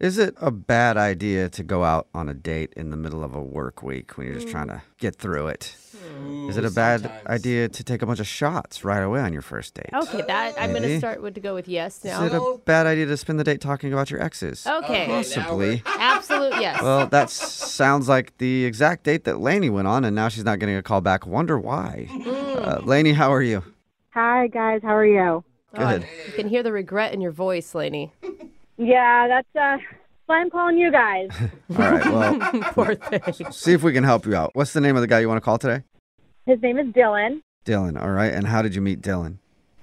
Is it a bad idea to go out on a date in the middle of a work week when you're just trying to get through it? Is it a bad idea to take a bunch of shots right away on your first date? Okay, that I'm going to start with to go with yes now. Is it a bad idea to spend the date talking about your exes? Okay. Possibly. Absolute yes. Well, that sounds like the exact date that Laney went on, and now she's not getting a call back. Wonder why. Laney, how are you? Hi, guys. How are you? Good. Oh, you can hear the regret in your voice, Laney. Yeah, that's why I'm calling you guys. All right, well, poor thing. See if we can help you out. What's the name of the guy you want to call today? His name is Dylan. Dylan, all right. And how did you meet Dylan?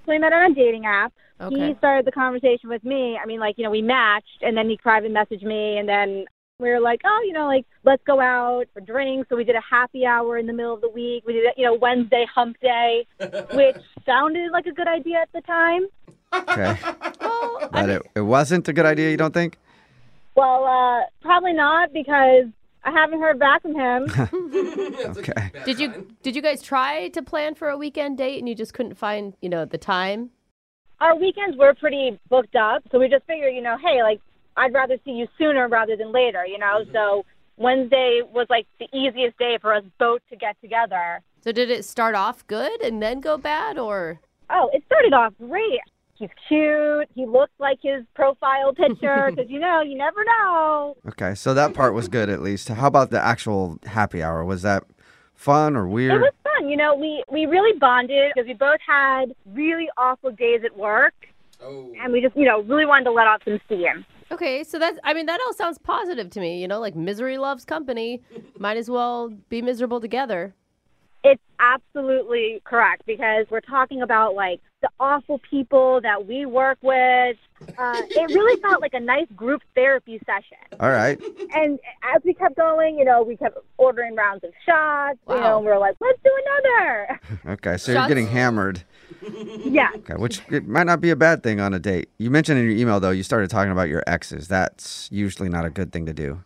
We met on a dating app. Okay. He started the conversation with me. I mean, we matched, and then he private messaged me, and then we were like, oh, let's go out for drinks. So we did a happy hour in the middle of the week. We did, Wednesday hump day, which sounded like a good idea at the time. Okay. Well, but it wasn't a good idea, you don't think? Well, probably not, because I haven't heard back from him. Okay. Did you guys try to plan for a weekend date and you just couldn't find, the time? Our weekends were pretty booked up, so we just figured, hey, I'd rather see you sooner rather than later, Mm-hmm. So Wednesday was the easiest day for us both to get together. So did it start off good and then go bad, or? Oh, it started off great. He's cute. He looks like his profile picture, because, you never know. Okay, so that part was good at least. How about the actual happy hour? Was that fun or weird? It was fun. We really bonded because we both had really awful days at work. Oh. And we just, really wanted to let off some steam. Okay, so that all sounds positive to me. Misery loves company. Might as well be miserable together. It's absolutely correct, because we're talking about, the awful people that we work with. It really felt like a nice group therapy session. All right. And as we kept going, we kept ordering rounds of shots, wow. And we were like, let's do another. Okay, so shots? You're getting hammered. Yeah. Okay, which it might not be a bad thing on a date. You mentioned in your email, though, you started talking about your exes. That's usually not a good thing to do.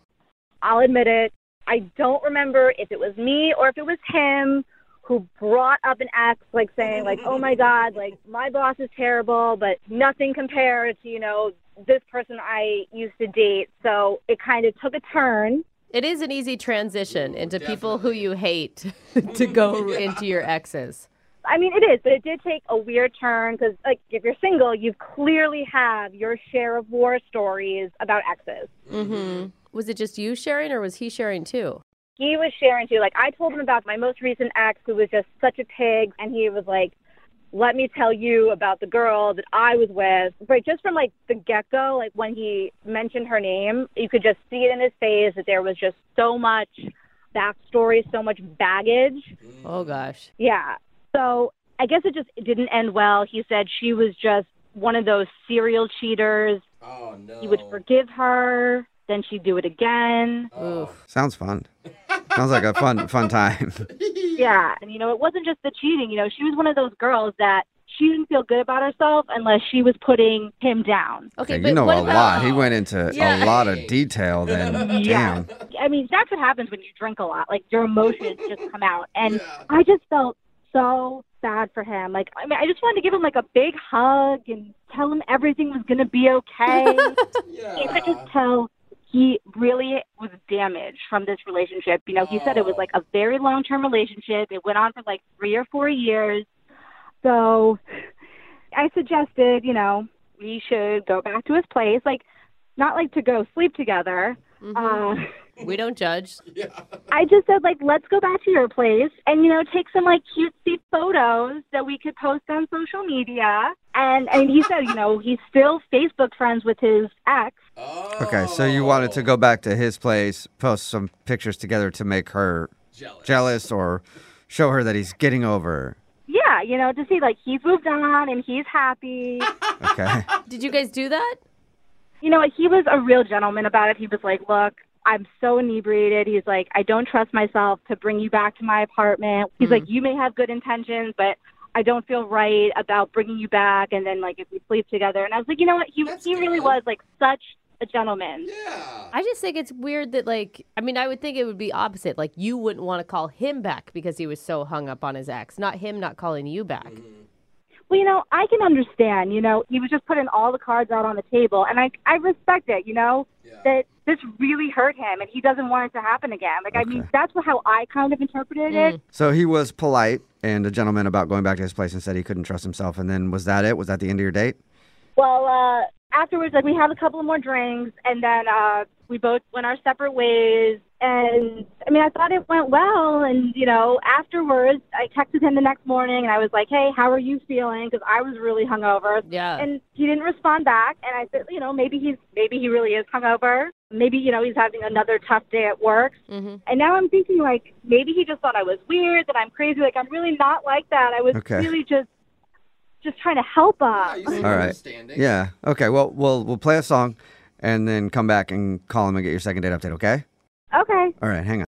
I'll admit it. I don't remember if it was me or if it was him who brought up an ex, saying, oh, my God, my boss is terrible, but nothing compared to, this person I used to date. So it kind of took a turn. It is an easy transition into people who you hate to go into your exes. I mean, it is, but it did take a weird turn because, if you're single, you clearly have your share of war stories about exes. Mm-hmm. Was it just you sharing, or was he sharing too? He was sharing too. I told him about my most recent ex who was just such a pig, and he was like, let me tell you about the girl that I was with. But just from the get-go, when he mentioned her name, you could just see it in his face that there was just so much backstory, so much baggage. Oh, gosh. Yeah. So I guess it didn't end well. He said she was just one of those serial cheaters. Oh, no. He would forgive her. Then she'd do it again. Oh. Sounds fun. Sounds like a fun time. Yeah. And, it wasn't just the cheating. She was one of those girls that she didn't feel good about herself unless she was putting him down. Okay, but a lot. He went into a lot of detail then. Yeah. Damn. I mean, that's what happens when you drink a lot. Your emotions just come out. And I just felt so bad for him. I just wanted to give him a big hug and tell him everything was going to be okay. Yeah. You could just tell. He really was damaged from this relationship. He said it was a very long-term relationship. It went on for 3 or 4 years. So I suggested, we should go back to his place. Not to go sleep together. Mm-hmm. We don't judge. Yeah. I just said, let's go back to your place and, take some, cutesy photos that we could post on social media. And he said, he's still Facebook friends with his ex. Oh. Okay, so you wanted to go back to his place, post some pictures together to make her jealous or show her that he's getting over. Yeah, you know, to see, like, he's moved on and he's happy. Okay. Did you guys do that? You know, he was a real gentleman about it. He was like, look, I'm so inebriated. He's like, I don't trust myself to bring you back to my apartment. He's like, you may have good intentions, but I don't feel right about bringing you back. And then, like, if we sleep together. And I was like, you know what? He really was, like, such a gentleman. Yeah. I just think it's weird that, like, I mean, I would think it would be opposite. Like, you wouldn't want to call him back because he was so hung up on his ex. Not him not calling you back. Mm-hmm. Well, you know, I can understand, you know, he was just putting all the cards out on the table. And I respect it, you know, that this really hurt him and he doesn't want it to happen again. Like, I mean, that's how I kind of interpreted it. So he was polite and a gentleman about going back to his place and said he couldn't trust himself. And then was that it? Was that the end of your date? Well, afterwards, like, we had a couple of more drinks, and then we both went our separate ways. And, I mean, I thought it went well. And, you know, afterwards, I texted him the next morning, and I was like, hey, how are you feeling? Because I was really hungover. Yeah. And he didn't respond back. And I said, you know, maybe he really is hungover. Maybe, you know, he's having another tough day at work. Mm-hmm. And now I'm thinking, like, maybe he just thought I was weird, that I'm crazy. Like, I'm really not like that. I was really just trying to help us. Yeah, all right. Yeah. Okay. Well, we'll play a song and then come back and call him and get your second date update, okay? Okay. All right. Hang on.